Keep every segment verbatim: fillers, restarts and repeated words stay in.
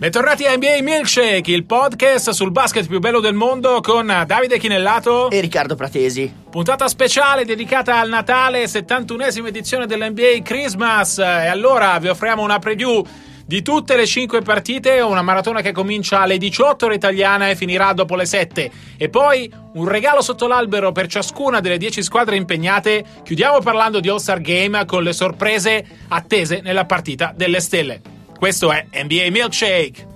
Bentornati a N B A Milkshake, il podcast sul basket più bello del mondo con Davide Chinellato e Riccardo Pratesi. Puntata speciale dedicata al Natale, settantunesima edizione dell'N B A Christmas. E allora vi offriamo una preview di tutte le cinque partite, una maratona che comincia alle diciotto ora italiana e finirà dopo le sette. E poi un regalo sotto l'albero per ciascuna delle dieci squadre impegnate. Chiudiamo parlando di All-Star Game con le sorprese attese nella partita delle stelle. Questo è N B A Milkshake.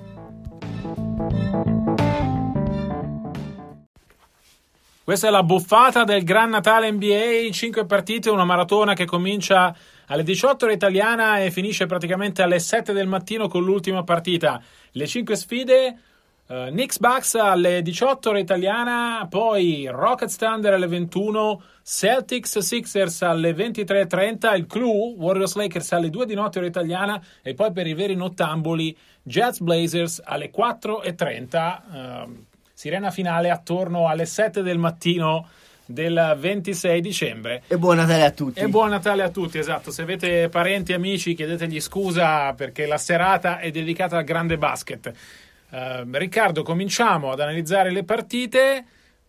Questa è la buffata del Gran Natale N B A, cinque partite, una maratona che comincia alle diciotto ore italiana e finisce praticamente alle sette del mattino con l'ultima partita. Le cinque sfide, eh, Knicks Bucks alle diciotto ore italiana, poi Rockets Thunder alle ventuno, Celtics Sixers alle ventitré e trenta, il clou Warriors Lakers alle due di notte ora italiana e poi per i veri nottamboli Jazz Blazers alle quattro e trenta, uh, sirena finale attorno alle sette del mattino del ventisei dicembre. E buon Natale a tutti. E buon Natale a tutti, esatto. Se avete parenti e amici chiedetegli scusa perché la serata è dedicata al grande basket. Uh, Riccardo, cominciamo ad analizzare le partite.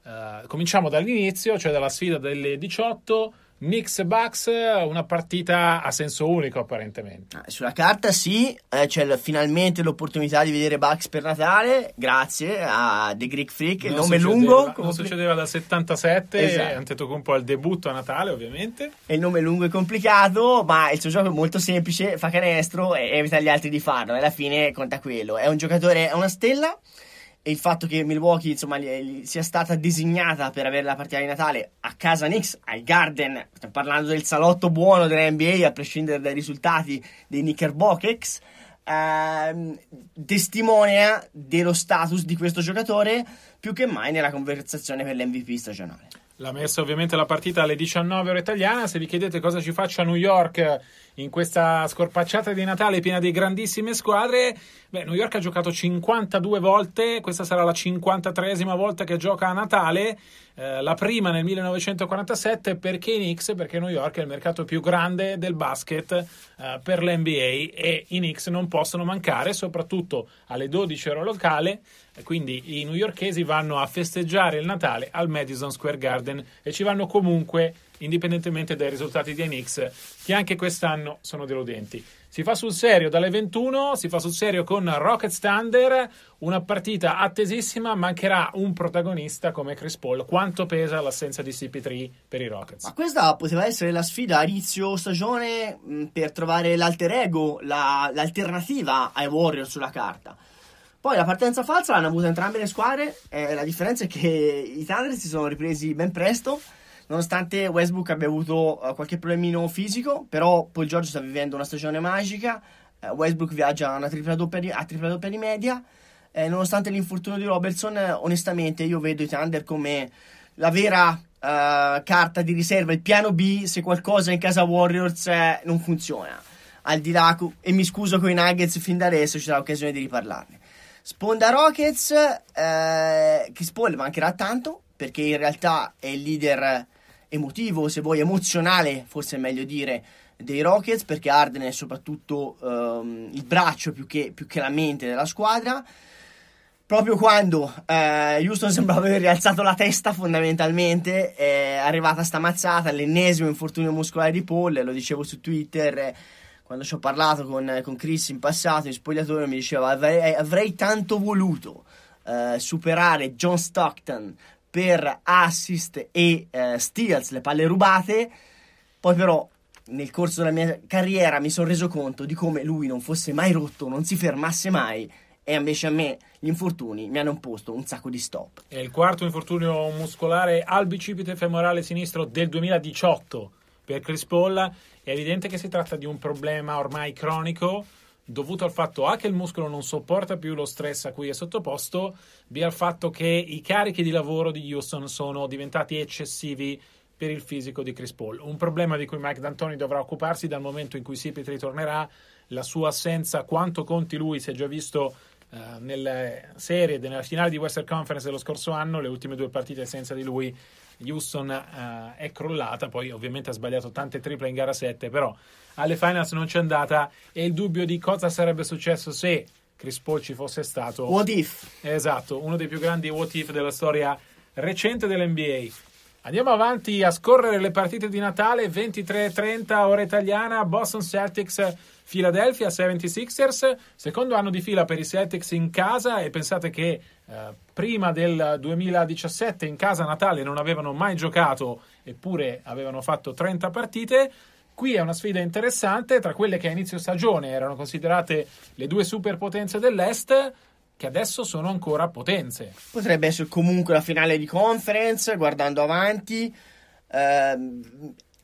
Uh, cominciamo dall'inizio, cioè dalla sfida delle diciotto, Knicks Bucks, una partita a senso unico apparentemente. Sulla carta sì, eh, c'è finalmente l'opportunità di vedere Bucks per Natale, grazie a The Greek Freak, non nome lungo. Non succedeva dal settantasette, esatto. Antetokounmpo al debutto a Natale ovviamente. E il nome lungo e complicato, ma il suo gioco è molto semplice, fa canestro e evita gli altri di farlo, alla fine conta quello. È un giocatore, è una stella. E il fatto che Milwaukee, insomma, sia stata designata per avere la partita di Natale a casa Knicks, al Garden, stiamo parlando del salotto buono dell'N B A, a prescindere dai risultati dei Knickerbockers, ehm, testimonia dello status di questo giocatore più che mai nella conversazione per l'M V P stagionale. L'ha messa ovviamente la partita alle diciannove ore italiana. Se vi chiedete cosa ci faccia a New York in questa scorpacciata di Natale piena di grandissime squadre, beh, New York ha giocato cinquantadue volte, questa sarà la cinquantatreesima volta che gioca a Natale, eh, la prima nel millenovecentoquarantasette. Perché i Knicks? Perché New York è il mercato più grande del basket eh, per l'N B A e i Knicks non possono mancare, soprattutto alle dodici ore locale. Quindi i newyorkesi vanno a festeggiare il Natale al Madison Square Garden e ci vanno comunque, indipendentemente dai risultati dei Knicks, che anche quest'anno sono deludenti. Si fa sul serio dalle ventuno, si fa sul serio con Rockets Thunder, una partita attesissima, mancherà un protagonista come Chris Paul. Quanto pesa l'assenza di C P tre per i Rockets? Ma questa poteva essere la sfida a inizio stagione mh, per trovare l'alter ego, la, l'alternativa ai Warriors sulla carta. Poi la partenza falsa l'hanno avuta entrambe le squadre, eh, la differenza è che i Thunder si sono ripresi ben presto, nonostante Westbrook abbia avuto uh, qualche problemino fisico, però Paul George sta vivendo una stagione magica, uh, Westbrook viaggia a una tripla doppia di, a tripla doppia di media, eh, nonostante l'infortunio di Roberson, eh, onestamente io vedo i Thunder come la vera uh, carta di riserva, il piano B se qualcosa in casa Warriors eh, non funziona, al di là, e mi scuso con i Nuggets fin da adesso, ci sarà occasione di riparlarne. Sponda Rockets, eh, Chris Paul mancherà tanto perché in realtà è il leader emotivo, se vuoi emozionale forse è meglio dire, dei Rockets, perché Harden è soprattutto ehm, il braccio più che, più che la mente della squadra. proprio quando eh, Houston sembrava aver rialzato la testa fondamentalmente, è arrivata sta mazzata, l'ennesimo infortunio muscolare di Paul. Lo dicevo su Twitter, eh, quando ci ho parlato con, con Chris in passato in spogliatoio, mi diceva avrei, avrei tanto voluto eh, superare John Stockton per assist e eh, steals, le palle rubate, poi però nel corso della mia carriera mi sono reso conto di come lui non fosse mai rotto, non si fermasse mai. E invece a me gli infortuni mi hanno imposto un sacco di stop. E il quarto infortunio muscolare al bicipite femorale sinistro del duemiladiciotto per Chris Paul. È evidente che si tratta di un problema ormai cronico, dovuto al fatto A che il muscolo non sopporta più lo stress a cui è sottoposto, B al fatto che i carichi di lavoro di Houston sono diventati eccessivi per il fisico di Chris Paul. Un problema di cui Mike D'Antoni dovrà occuparsi dal momento in cui C P tre tornerà. La sua assenza, quanto conti lui, si è già visto Uh, nelle serie, nella finale di Western Conference dello scorso anno, le ultime due partite senza di lui Houston uh, è crollata. Poi ovviamente ha sbagliato tante triple in gara sette, però alle finals non c'è andata, e il dubbio di cosa sarebbe successo se Chris Paul ci fosse stato. What if? Esatto, uno dei più grandi what if della storia recente dell'N B A. Andiamo avanti a scorrere le partite di Natale. Ventitré e trenta ora italiana, Boston Celtics Philadelphia settantasei ers, secondo anno di fila per i Celtics in casa, e pensate che eh, prima del duemiladiciassette in casa a Natale non avevano mai giocato, eppure avevano fatto trenta partite. Qui è una sfida interessante tra quelle che a inizio stagione erano considerate le due superpotenze dell'Est, che adesso sono ancora potenze. Potrebbe essere comunque la finale di conference, guardando avanti. Ehm,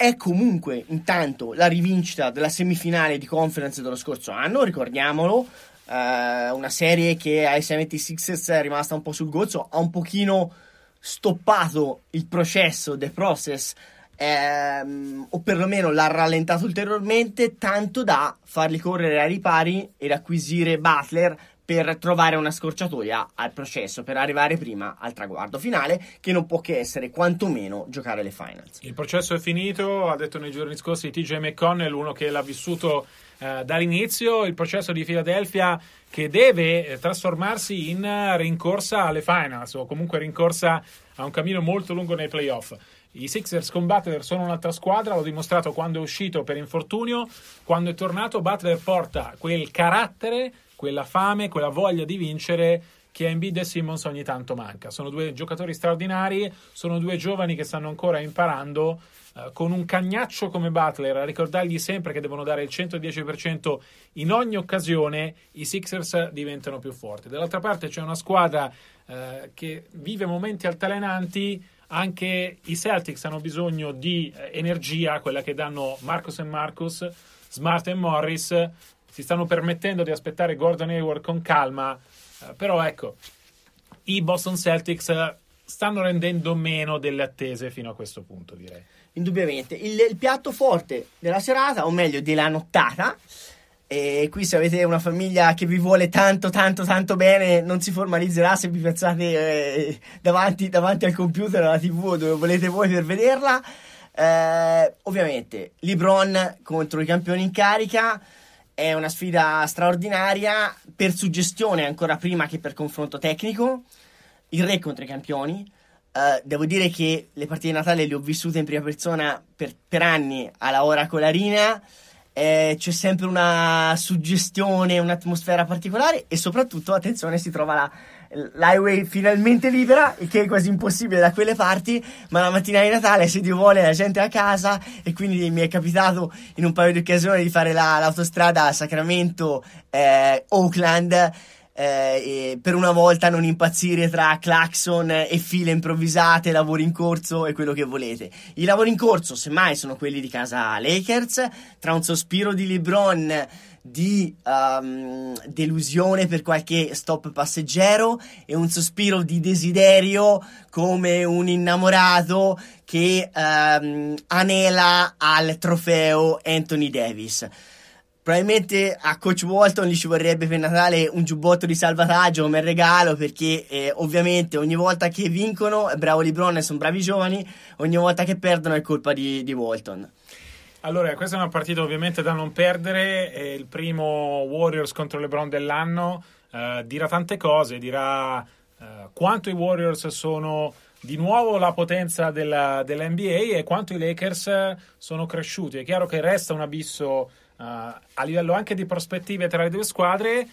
è comunque intanto la rivincita della semifinale di conference dello scorso anno, ricordiamolo, eh, una serie che ai settantasei ers è rimasta un po' sul gozzo, ha un pochino stoppato il processo, The Process, ehm, o perlomeno l'ha rallentato ulteriormente, tanto da farli correre ai ripari ed acquisire Butler per trovare una scorciatoia al processo, per arrivare prima al traguardo finale, che non può che essere quantomeno giocare le finals. Il processo è finito, ha detto nei giorni scorsi T J McConnell, uno che l'ha vissuto eh, dall'inizio, il processo di Philadelphia, che deve eh, trasformarsi in rincorsa alle finals, o comunque rincorsa a un cammino molto lungo nei playoff. I Sixers con Butler sono un'altra squadra, l'ho dimostrato quando è uscito per infortunio, quando è tornato Butler porta quel carattere, quella fame, quella voglia di vincere che a Embiid e Simmons ogni tanto manca. Sono due giocatori straordinari, sono due giovani che stanno ancora imparando, eh, con un cagnaccio come Butler a ricordargli sempre che devono dare il cento dieci per cento in ogni occasione, i Sixers diventano più forti. Dall'altra parte c'è una squadra eh, che vive momenti altalenanti. Anche i Celtics hanno bisogno di eh, energia, quella che danno Marcus e Marcus, Smart e Morris. Si stanno permettendo di aspettare Gordon Hayward con calma, però ecco, i Boston Celtics stanno rendendo meno delle attese fino a questo punto, direi. Indubbiamente. Il, il piatto forte della serata, o meglio della nottata, e qui se avete una famiglia che vi vuole tanto tanto tanto bene non si formalizzerà se vi piazzate eh, davanti, davanti al computer, alla tv, dove volete voi per vederla, eh, ovviamente LeBron contro i campioni in carica. È una sfida straordinaria per suggestione ancora prima che per confronto tecnico. Il re contro i campioni. Uh, devo dire che le partite di Natale le ho vissute in prima persona per, per anni alla ora colarina. Eh, c'è sempre una suggestione, un'atmosfera particolare, e soprattutto, attenzione, si trova la, l'highway finalmente libera, il che è quasi impossibile da quelle parti, ma la mattina di Natale, se Dio vuole, la gente è a casa, e quindi mi è capitato in un paio di occasioni di fare la, l'autostrada Sacramento eh, Oakland eh, e per una volta non impazzire tra clacson e file improvvisate, lavori in corso e quello che volete. I lavori in corso semmai sono quelli di casa Lakers, tra un sospiro di LeBron di um, delusione per qualche stop passeggero e un sospiro di desiderio come un innamorato che um, anela al trofeo Anthony Davis. Probabilmente a Coach Walton gli ci vorrebbe per Natale un giubbotto di salvataggio come regalo, perché eh, ovviamente ogni volta che vincono è bravo LeBron e sono bravi i giovani, ogni volta che perdono è colpa di, di Walton. Allora, questa è una partita ovviamente da non perdere, è il primo Warriors contro LeBron dell'anno, eh, dirà tante cose, dirà eh, quanto i Warriors sono di nuovo la potenza della, dell'N B A e quanto i Lakers sono cresciuti. È chiaro che resta un abisso eh, a livello anche di prospettive tra le due squadre.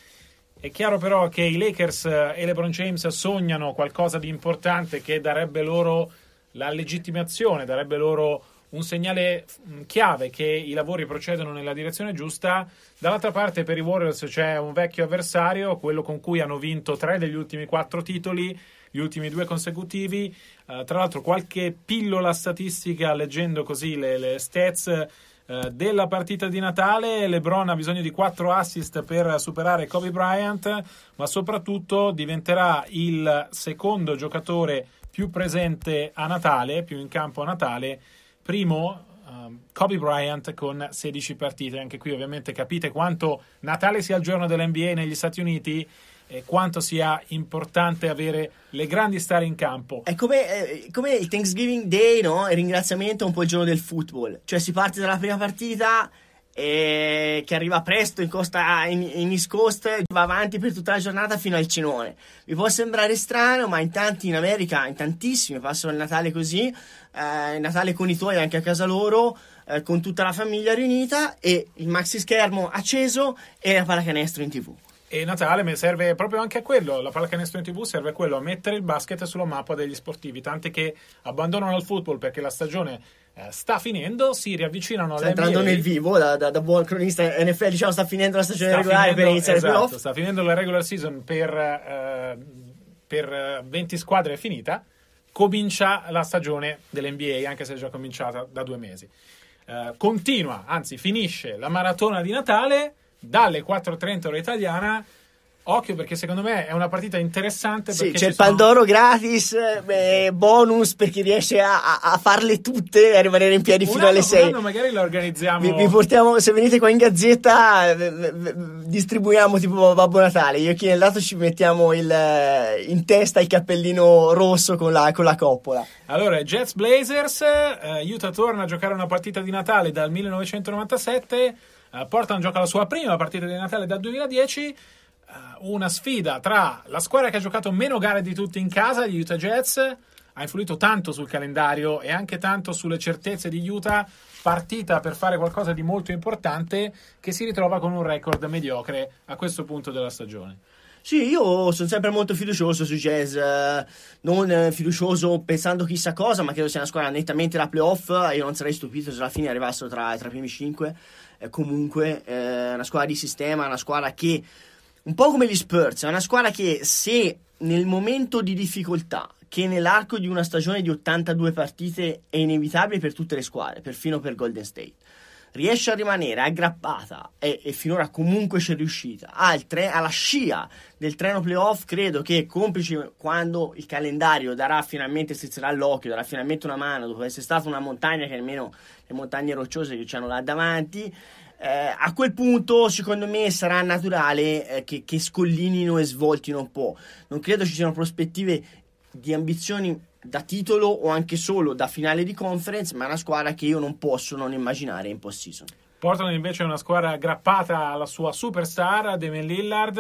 È chiaro però che i Lakers e LeBron James sognano qualcosa di importante che darebbe loro la legittimazione, darebbe loro un segnale chiave che i lavori procedono nella direzione giusta. Dall'altra parte per i Warriors c'è un vecchio avversario, quello con cui hanno vinto tre degli ultimi quattro titoli, gli ultimi due consecutivi. Uh, tra l'altro qualche pillola statistica, leggendo così le, le stats uh, della partita di Natale: LeBron ha bisogno di quattro assist per superare Kobe Bryant, ma soprattutto diventerà il secondo giocatore più presente a Natale, più in campo a Natale. Primo, um, Kobe Bryant con sedici partite. Anche qui ovviamente capite quanto Natale sia il giorno dell'N B A negli Stati Uniti e quanto sia importante avere le grandi stare in campo. È come, è come il Thanksgiving Day, no? Il ringraziamento è un po' il giorno del football. Cioè si parte dalla prima partita e che arriva presto in, costa, in, in East Coast, va avanti per tutta la giornata fino al cenone. Vi può sembrare strano, ma in tanti in America, in tantissimi, passano il Natale così, eh, il Natale con i tuoi anche a casa loro, eh, con tutta la famiglia riunita e il maxi schermo acceso e la pallacanestro in TV. E Natale mi serve proprio anche a quello, la pallacanestro in TV serve a quello, a mettere il basket sulla mappa degli sportivi, tanti che abbandonano il football perché la stagione sta finendo, si riavvicinano alla N B A. Sta entrando nel vivo, da, da, da buon cronista N F L, diciamo, sta finendo la stagione sta regolare finendo, per iniziare esatto, il playoff. Sta finendo la regular season per, eh, per venti squadre, è finita. Comincia la stagione dell'N B A, anche se è già cominciata da due mesi. Eh, continua, anzi finisce la maratona di Natale dalle quattro e trenta ora italiana. Occhio, perché secondo me è una partita interessante. Sì, c'è il sono... Pandoro gratis, eh, bonus per chi riesce a, a farle tutte e a rimanere in piedi un fino anno, alle sei. Magari la organizziamo. Vi, vi portiamo, se venite qua in Gazzetta, distribuiamo tipo Babbo Natale. Io e Chinellato ci mettiamo il, in testa il cappellino rosso con la, con la coppola. Allora, Jets Blazers, eh, Utah torna a giocare una partita di Natale dal millenovecentonovantasette. Eh, Portland gioca la sua prima partita di Natale dal duemiladieci. Una sfida tra la squadra che ha giocato meno gare di tutti in casa, gli Utah Jazz, ha influito tanto sul calendario e anche tanto sulle certezze di Utah, partita per fare qualcosa di molto importante, che si ritrova con un record mediocre a questo punto della stagione. Sì, io sono sempre molto fiducioso sui Jazz, eh, non eh, fiducioso pensando chissà cosa, ma credo sia una squadra nettamente da playoff. Io non sarei stupito se alla fine arrivassero tra, tra i primi cinque. Eh, comunque eh, una squadra di sistema, una squadra che un po' come gli Spurs, è una squadra che se nel momento di difficoltà, che nell'arco di una stagione di ottantadue partite è inevitabile per tutte le squadre, perfino per Golden State, riesce a rimanere aggrappata e, e finora comunque c'è riuscita, altre alla scia del treno playoff, credo che complici quando il calendario darà finalmente, strizzerà l'occhio, darà finalmente una mano, dopo essere stata una montagna che nemmeno le montagne rocciose che c'hanno là davanti, Eh, a quel punto secondo me sarà naturale eh, che, che scollinino e svoltino un po'. Non credo ci siano prospettive di ambizioni da titolo o anche solo da finale di conference, ma è una squadra che io non posso non immaginare in post-season. Portland invece è una squadra aggrappata alla sua superstar, a Damian Lillard,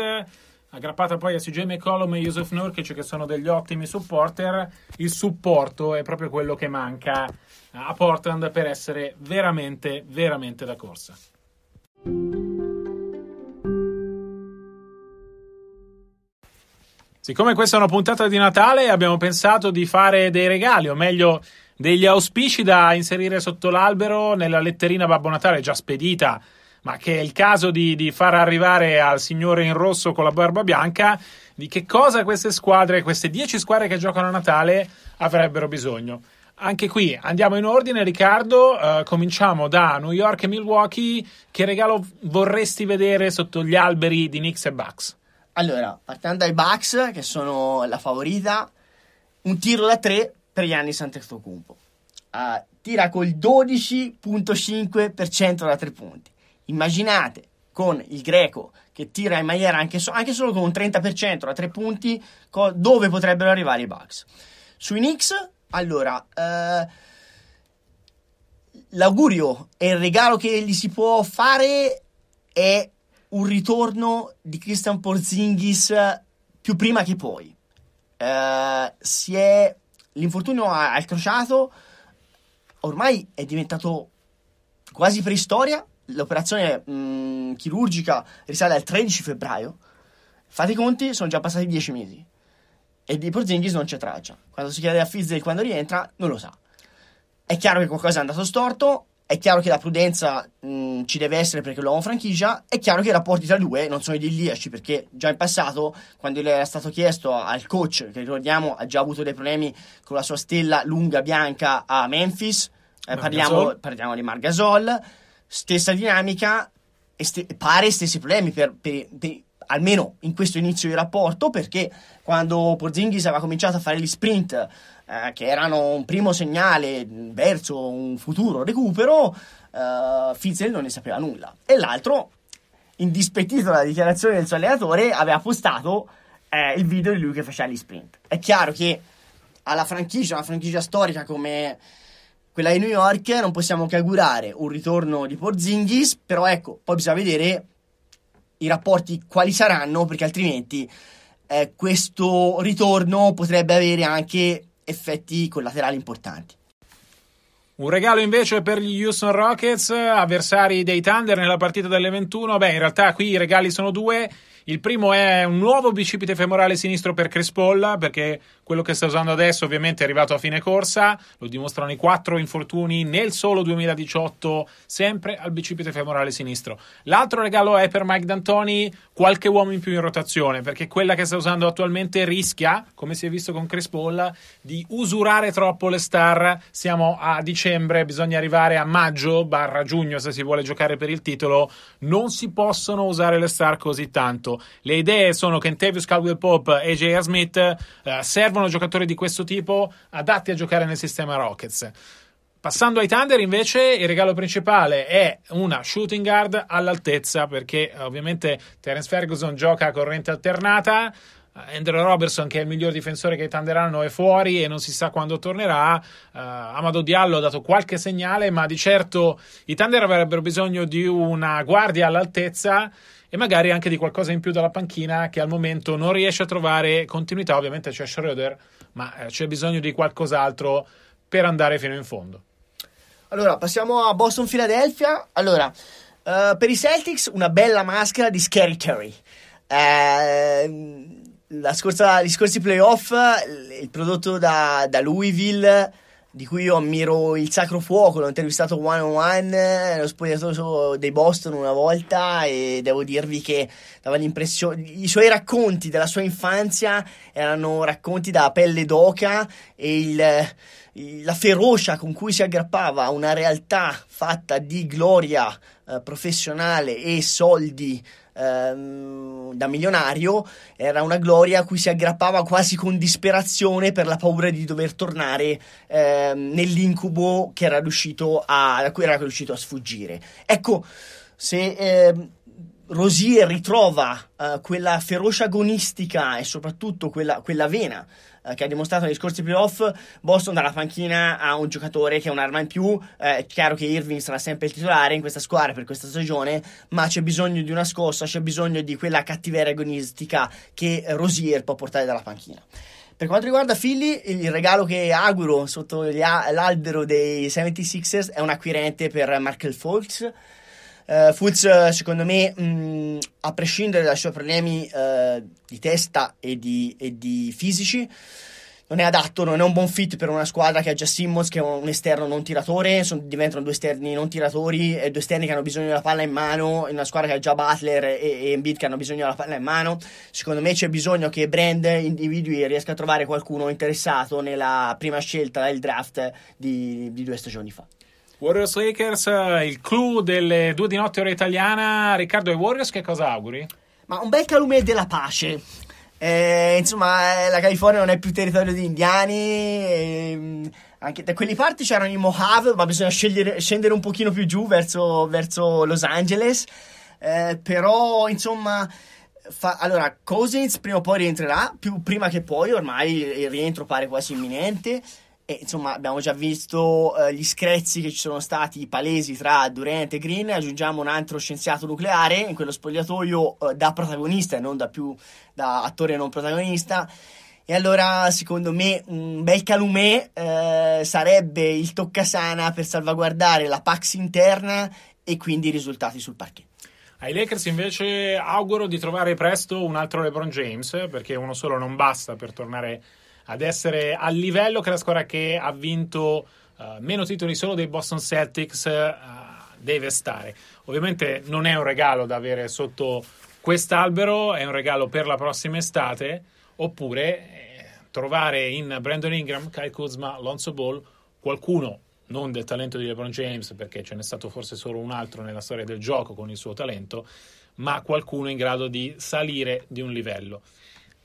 aggrappata poi a C J McCollum e Jusuf Nurkic, che sono degli ottimi supporter. Il supporto è proprio quello che manca a Portland per essere veramente, veramente da corsa. Siccome questa è una puntata di Natale, abbiamo pensato di fare dei regali, o meglio degli auspici da inserire sotto l'albero nella letterina Babbo Natale già spedita, ma che è il caso di, di far arrivare al signore in rosso con la barba bianca, di che cosa queste squadre, queste dieci squadre che giocano a Natale avrebbero bisogno. Anche qui andiamo in ordine, Riccardo, uh, cominciamo da New York e Milwaukee. Che regalo vorresti vedere sotto gli alberi di Knicks e Bucks? Allora, partendo dai Bucks, che sono la favorita, un tiro da tre per Giannis Antetokounmpo. Uh, tira col dodici virgola cinque per cento da tre punti. Immaginate con il greco che tira in maniera anche, so- anche solo con un trenta per cento da tre punti, co- dove potrebbero arrivare i Bucks. Sui Knicks... Allora, eh, l'augurio e il regalo che gli si può fare è un ritorno di Christian Porzingis più prima che poi. Uh, si è l'infortunio al crociato ormai è diventato quasi preistoria. L'operazione mh, chirurgica risale al tredici febbraio. Fate i conti, sono già passati dieci mesi e di Porzingis non c'è traccia. Quando si chiede a Fizdale quando rientra non lo sa. È chiaro che qualcosa è andato storto, è chiaro che la prudenza mh, ci deve essere perché l'uomo franchigia, è chiaro che i rapporti tra i due non sono idilliaci, perché già in passato, quando gli era stato chiesto al coach, che ricordiamo ha già avuto dei problemi con la sua stella lunga bianca a Memphis, eh, parliamo, parliamo di Marc Gasol, stessa dinamica, este, pare stessi problemi per, per, per almeno in questo inizio di rapporto, perché quando Porzingis aveva cominciato a fare gli sprint eh, che erano un primo segnale verso un futuro recupero, eh, Fizdale non ne sapeva nulla, e l'altro, indispettito dalla dichiarazione del suo allenatore, aveva postato eh, il video di lui che faceva gli sprint. È chiaro che alla franchigia, una franchigia storica come quella di New York, non possiamo che augurare un ritorno di Porzingis, però ecco, poi bisogna vedere i rapporti quali saranno, perché altrimenti eh, questo ritorno potrebbe avere anche effetti collaterali importanti. Un regalo invece per gli Houston Rockets, avversari dei Thunder nella partita delle ventuno. Beh, in realtà qui i regali sono due. Il primo è un nuovo bicipite femorale sinistro per Chris Paul, perché quello che sta usando adesso ovviamente è arrivato a fine corsa, lo dimostrano i quattro infortuni nel solo duemiladiciotto, sempre al bicipite femorale sinistro. L'altro regalo è per Mike D'Antoni, qualche uomo in più in rotazione, perché quella che sta usando attualmente rischia, come si è visto con Chris Paul, di usurare troppo le star. Siamo a dicembre, bisogna arrivare a maggio barra giugno se si vuole giocare per il titolo, non si possono usare le star così tanto. Le idee sono che Kentavious Caldwell-Pope e J R. Smith eh, servono giocatori di questo tipo adatti a giocare nel sistema Rockets. Passando ai Thunder invece, il regalo principale è una shooting guard all'altezza, perché ovviamente Terence Ferguson gioca a corrente alternata, Andrew Roberson, che è il miglior difensore che i Thunder hanno, è fuori e non si sa quando tornerà. uh, Amado Diallo ha dato qualche segnale, ma di certo i Thunder avrebbero bisogno di una guardia all'altezza e magari anche di qualcosa in più dalla panchina, che al momento non riesce a trovare continuità. Ovviamente c'è Schroeder, ma c'è bisogno di qualcos'altro per andare fino in fondo. Allora, passiamo a Boston-Philadelphia. Allora, eh, per i Celtics una bella maschera di Scary Terry. Eh, la scorsa, gli scorsi playoff, il prodotto da, da Louisville, di cui io ammiro il sacro fuoco, l'ho intervistato one on one nello spogliatoio dei Boston una volta, e devo dirvi che dava l'impressione, i suoi racconti della sua infanzia erano racconti da pelle d'oca, e il, il, la ferocia con cui si aggrappava a una realtà fatta di gloria eh, professionale e soldi da milionario, era una gloria a cui si aggrappava quasi con disperazione per la paura di dover tornare eh, nell'incubo che era riuscito a, da cui era riuscito a sfuggire. Ecco, se eh, Rozier ritrova eh, quella ferocia agonistica e soprattutto quella, quella vena eh, che ha dimostrato negli scorsi playoff, Boston dalla panchina ha un giocatore che è un'arma in più. Eh, è chiaro che Irving sarà sempre il titolare in questa squadra per questa stagione, ma c'è bisogno di una scossa, c'è bisogno di quella cattiveria agonistica che Rozier può portare dalla panchina. Per quanto riguarda Philly, il regalo che auguro sotto gli a- l'albero dei settantasei ers è un acquirente per Markel Fultz. Uh, Fultz, secondo me, mh, a prescindere dai suoi problemi uh, di testa e di, e di fisici, non è adatto, non è un buon fit per una squadra che ha già Simmons, che è un esterno non tiratore. Sono, diventano due esterni non tiratori, e due esterni che hanno bisogno della palla in mano, in una squadra che ha già Butler e, e Embiid che hanno bisogno della palla in mano. Secondo me c'è bisogno che Brand individui e riesca a trovare qualcuno interessato nella prima scelta del draft di, di due stagioni fa. Warriors Lakers, il clou delle due di notte ora italiana. Riccardo, ai Warriors che cosa auguri? Ma un bel calumet della pace. Eh, insomma, la California non è più territorio di indiani. Eh, anche da quelle parti c'erano i Mojave, ma bisogna scegliere, scendere un pochino più giù verso, verso Los Angeles. Eh, però, insomma, fa, allora Cousins prima o poi rientrerà, più prima che poi, ormai il rientro pare quasi imminente. E, insomma, abbiamo già visto eh, gli screzi che ci sono stati palesi tra Durant e Green. Aggiungiamo un altro scienziato nucleare in quello spogliatoio eh, da protagonista e non da più da attore non protagonista. E allora, secondo me, un bel calumè eh, sarebbe il toccasana per salvaguardare la Pax interna e quindi i risultati sul parquet. Ai Lakers invece auguro di trovare presto un altro LeBron James, perché uno solo non basta per tornare ad essere al livello che la squadra che ha vinto uh, meno titoli solo dei Boston Celtics uh, deve stare. Ovviamente non è un regalo da avere sotto quest'albero, è un regalo per la prossima estate, oppure eh, trovare in Brandon Ingram, Kyle Kuzma, Lonzo Ball qualcuno non del talento di LeBron James, perché ce n'è stato forse solo un altro nella storia del gioco con il suo talento, ma qualcuno in grado di salire di un livello.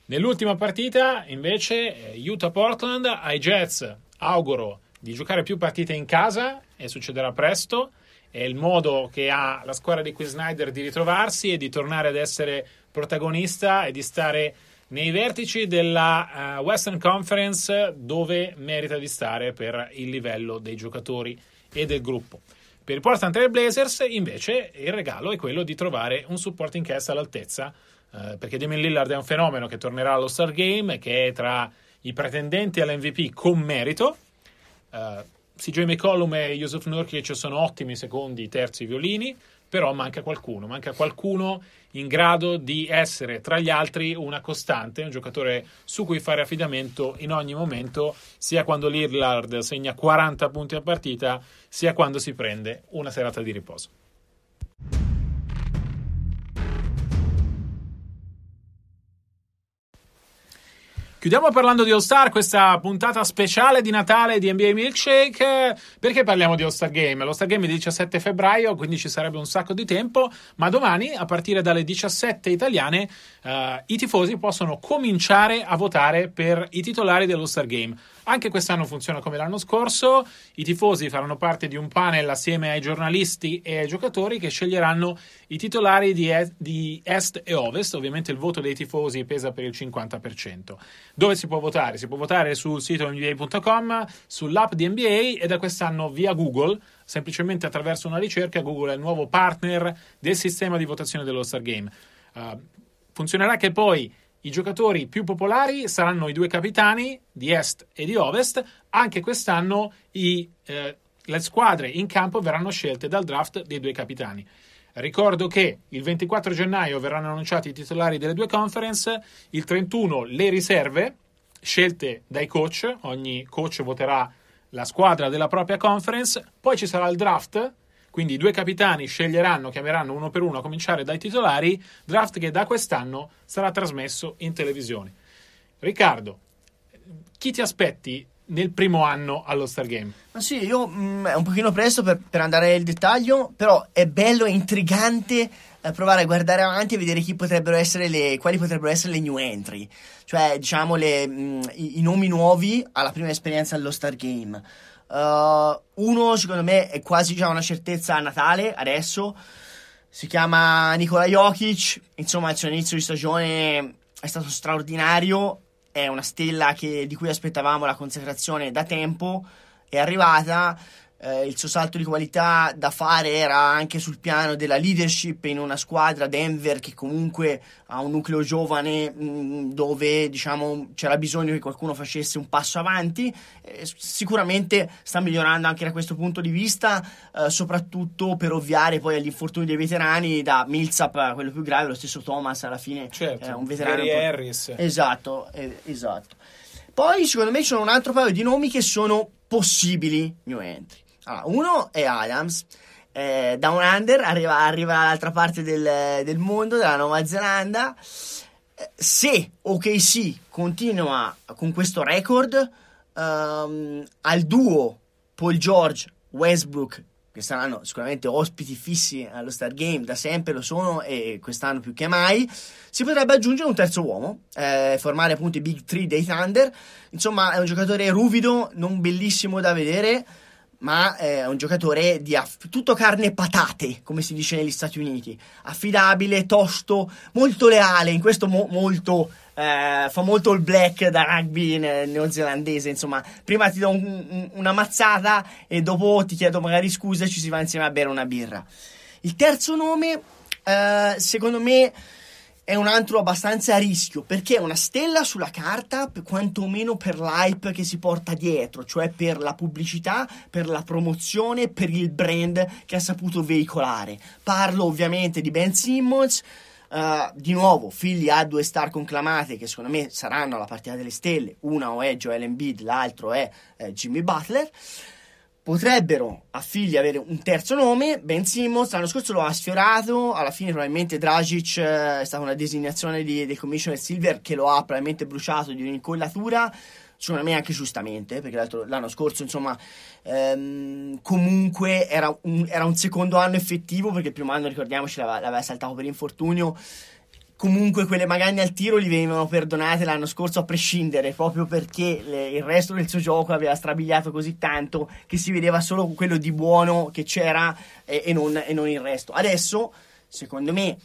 Nell'ultima partita invece Utah-Portland, ai Jets auguro di giocare più partite in casa, e succederà presto, è il modo che ha la squadra di Quinn Snyder di ritrovarsi e di tornare ad essere protagonista e di stare nei vertici della uh, Western Conference, dove merita di stare per il livello dei giocatori e del gruppo. Per i Portland Trail Blazers invece il regalo è quello di trovare un supporting cast all'altezza, Uh, perché Damian Lillard è un fenomeno che tornerà allo All-Star Game, che è tra i pretendenti all'M V P con merito. uh, C J McCollum e Jusuf Nurkic sono ottimi secondi, terzi violini, però manca qualcuno manca qualcuno in grado di essere tra gli altri una costante, un giocatore su cui fare affidamento in ogni momento, sia quando Lillard segna quaranta punti a partita, sia quando si prende una serata di riposo. Chiudiamo parlando di All-Star questa puntata speciale di Natale di N B A Milkshake. Perché parliamo di All-Star Game? L'All-Star Game è il diciassette febbraio, quindi ci sarebbe un sacco di tempo, ma domani, a partire dalle diciassette italiane, eh, i tifosi possono cominciare a votare per i titolari dell'All-Star Game. Anche quest'anno funziona come l'anno scorso, i tifosi faranno parte di un panel assieme ai giornalisti e ai giocatori che sceglieranno i titolari di, est, di Est e Ovest. Ovviamente il voto dei tifosi pesa per il cinquanta per cento. Dove si può votare? Si può votare sul sito N B A punto com, sull'app di N B A e da quest'anno via Google, semplicemente attraverso una ricerca. Google è il nuovo partner del sistema di votazione dell'All-Star Game. Uh, funzionerà che poi i giocatori più popolari saranno i due capitani di Est e di Ovest. Anche quest'anno i, eh, le squadre in campo verranno scelte dal draft dei due capitani. Ricordo che il ventiquattro gennaio verranno annunciati i titolari delle due conference, il trentuno le riserve scelte dai coach, ogni coach voterà la squadra della propria conference, poi ci sarà il draft, quindi i due capitani sceglieranno, chiameranno uno per uno a cominciare dai titolari, draft che da quest'anno sarà trasmesso in televisione. Riccardo, chi ti aspetti nel primo anno allo Star Game? Ma sì, io mh, è un pochino presto per, per andare nel dettaglio, però è bello e intrigante eh, provare a guardare avanti e vedere chi potrebbero essere le quali potrebbero essere le new entry, cioè diciamo le, mh, i, i nomi nuovi alla prima esperienza allo Star Game. Uh, uno secondo me è quasi già una certezza a Natale adesso, si chiama Nikola Jokic. Insomma, il suo inizio di stagione è stato straordinario, è una stella che, di cui aspettavamo la consacrazione da tempo, è arrivata. Eh, il suo salto di qualità da fare era anche sul piano della leadership in una squadra, Denver, che comunque ha un nucleo giovane mh, dove diciamo c'era bisogno che qualcuno facesse un passo avanti. Eh, sicuramente sta migliorando anche da questo punto di vista, eh, soprattutto per ovviare poi agli infortuni dei veterani, da Millsap quello più grave, lo stesso Thomas alla fine, certo, era un veterano Gary Harris. Esatto, eh, esatto. Poi secondo me ci sono un altro paio di nomi che sono possibili new entry. Allora, uno è Adams, eh, down under, arriva, arriva dall'altra parte del, del mondo, dalla Nuova Zelanda. Eh, se O K C continua con questo record, ehm, al duo Paul George Westbrook, che saranno sicuramente ospiti fissi allo Star Game, da sempre lo sono e quest'anno più che mai, si potrebbe aggiungere un terzo uomo, eh, formare appunto i Big Three dei Thunder. Insomma, è un giocatore ruvido, non bellissimo da vedere, ma è un giocatore di aff- tutto carne e patate, come si dice negli Stati Uniti, affidabile, tosto, molto leale, in questo mo- molto eh, fa molto il black da rugby neozelandese, insomma, prima ti do un, un, una mazzata e dopo ti chiedo magari scusa e ci si va insieme a bere una birra. Il terzo nome eh, secondo me è un altro abbastanza a rischio, perché è una stella sulla carta, quantomeno per l'hype che si porta dietro, cioè per la pubblicità, per la promozione, per il brand che ha saputo veicolare. Parlo ovviamente di Ben Simmons, uh, di nuovo Philly ha due star conclamate che secondo me saranno la partita delle stelle, una o è Joel Embiid, l'altro è eh, Jimmy Butler. Potrebbero a Philly avere un terzo nome. Ben Simmons l'anno scorso lo ha sfiorato, alla fine probabilmente Dragic eh, è stata una designazione di, dei commissioner Silver che lo ha probabilmente bruciato di un'incollatura, secondo me anche giustamente, perché l'altro, l'anno scorso insomma ehm, comunque era un, era un secondo anno effettivo, perché il primo anno ricordiamoci l'aveva, l'aveva saltato per infortunio. Comunque quelle magagne al tiro gli venivano perdonate l'anno scorso a prescindere, proprio perché le, il resto del suo gioco aveva strabiliato così tanto che si vedeva solo quello di buono che c'era e, e, non, e non il resto. Adesso, secondo me,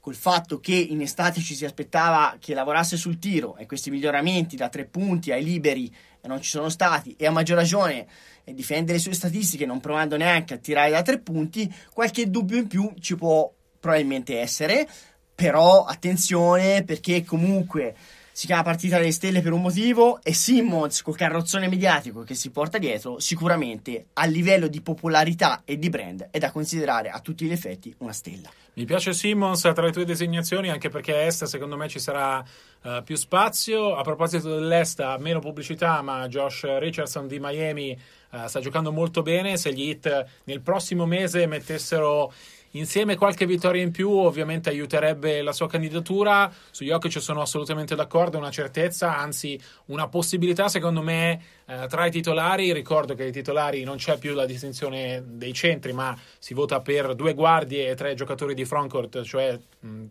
col fatto che in estate ci si aspettava che lavorasse sul tiro e questi miglioramenti da tre punti ai liberi non ci sono stati, e a maggior ragione difende le sue statistiche non provando neanche a tirare da tre punti, qualche dubbio in più ci può probabilmente essere. Però attenzione, perché comunque si chiama partita delle stelle per un motivo, e Simmons col carrozzone mediatico che si porta dietro sicuramente a livello di popolarità e di brand è da considerare a tutti gli effetti una stella. Mi piace Simmons tra le tue designazioni, anche perché a est secondo me ci sarà uh, più spazio. A proposito dell'est, meno pubblicità, ma Josh Richardson di Miami uh, sta giocando molto bene. Se gli Heat nel prossimo mese mettessero insieme qualche vittoria in più, ovviamente aiuterebbe la sua candidatura. Su Jokic sono assolutamente d'accordo, è una certezza, anzi una possibilità secondo me eh, tra i titolari. Ricordo che i titolari non c'è più la distinzione dei centri, ma si vota per due guardie e tre giocatori di frontcourt, cioè mh,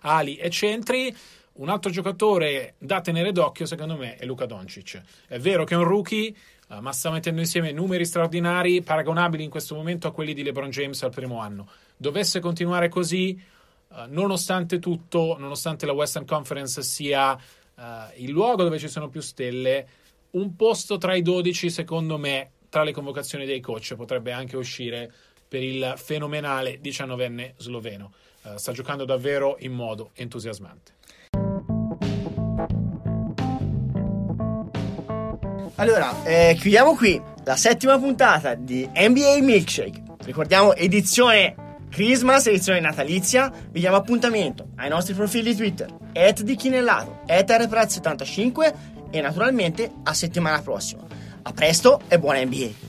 ali e centri. Un altro giocatore da tenere d'occhio secondo me è Luka Doncic. È vero che è un rookie, ma sta mettendo insieme numeri straordinari, paragonabili in questo momento a quelli di LeBron James al primo anno. Dovesse continuare così, eh, nonostante tutto, nonostante la Western Conference sia eh, il luogo dove ci sono più stelle, un posto tra i dodici secondo me tra le convocazioni dei coach potrebbe anche uscire per il fenomenale diciannovenne sloveno. Eh, sta giocando davvero in modo entusiasmante. Allora, eh, chiudiamo qui la settima puntata di N B A Milkshake. Ricordiamo, edizione Christmas, edizione natalizia. Vi diamo appuntamento ai nostri profili Twitter, at di Chinellato, at R P R A Z settantacinque, e naturalmente a settimana prossima. A presto e buona N B A!